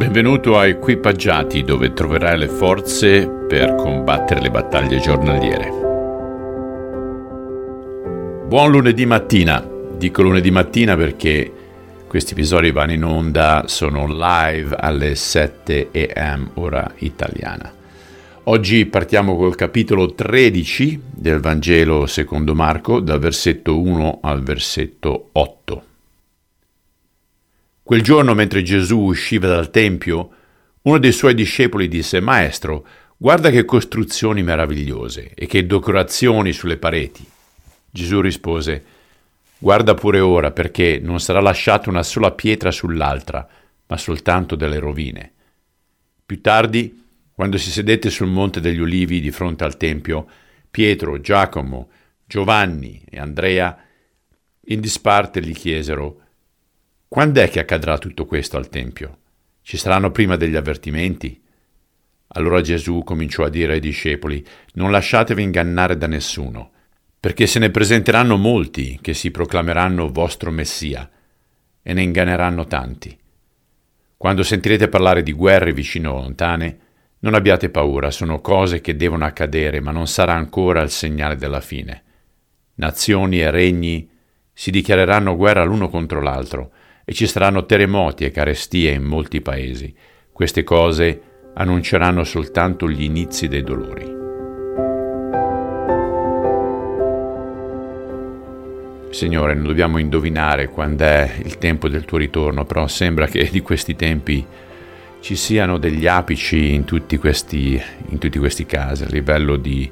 Benvenuto a Equipaggiati, dove troverai le forze per combattere le battaglie giornaliere. Buon lunedì mattina. Dico lunedì mattina perché questi episodi vanno in onda, sono live alle 7 am ora italiana. Oggi partiamo col capitolo 13 del Vangelo secondo Marco, dal versetto 1 al versetto 8. Quel giorno, mentre Gesù usciva dal Tempio, uno dei suoi discepoli disse: «Maestro, guarda che costruzioni meravigliose e che decorazioni sulle pareti!» Gesù rispose: «Guarda pure ora, perché non sarà lasciata una sola pietra sull'altra, ma soltanto delle rovine». Più tardi, quando si sedette sul Monte degli Ulivi di fronte al Tempio, Pietro, Giacomo, Giovanni e Andrea in disparte gli chiesero: «Quando è che accadrà tutto questo al Tempio? Ci saranno prima degli avvertimenti?» Allora Gesù cominciò a dire ai discepoli: «Non lasciatevi ingannare da nessuno, perché se ne presenteranno molti che si proclameranno vostro Messia e ne inganneranno tanti. Quando sentirete parlare di guerre vicino o lontane, non abbiate paura, sono cose che devono accadere, ma non sarà ancora il segnale della fine. Nazioni e regni si dichiareranno guerra l'uno contro l'altro, e ci saranno terremoti e carestie in molti paesi. Queste cose annunceranno soltanto gli inizi dei dolori». Signore, non dobbiamo indovinare quando è il tempo del tuo ritorno, però sembra che di questi tempi ci siano degli apici in tutti questi casi, a livello di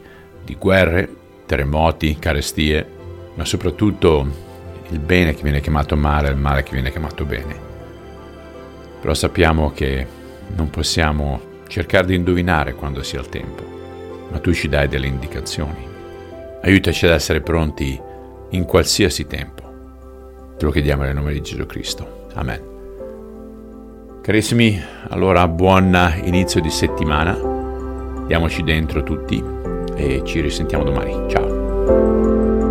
guerre, terremoti, carestie, ma soprattutto il bene che viene chiamato male, il male che viene chiamato bene. Però sappiamo che non possiamo cercare di indovinare quando sia il tempo, ma tu ci dai delle indicazioni. Aiutaci ad essere pronti in qualsiasi tempo. Te lo chiediamo nel nome di Gesù Cristo. Amen. Carissimi, allora buon inizio di settimana. Diamoci dentro tutti e ci risentiamo domani. Ciao.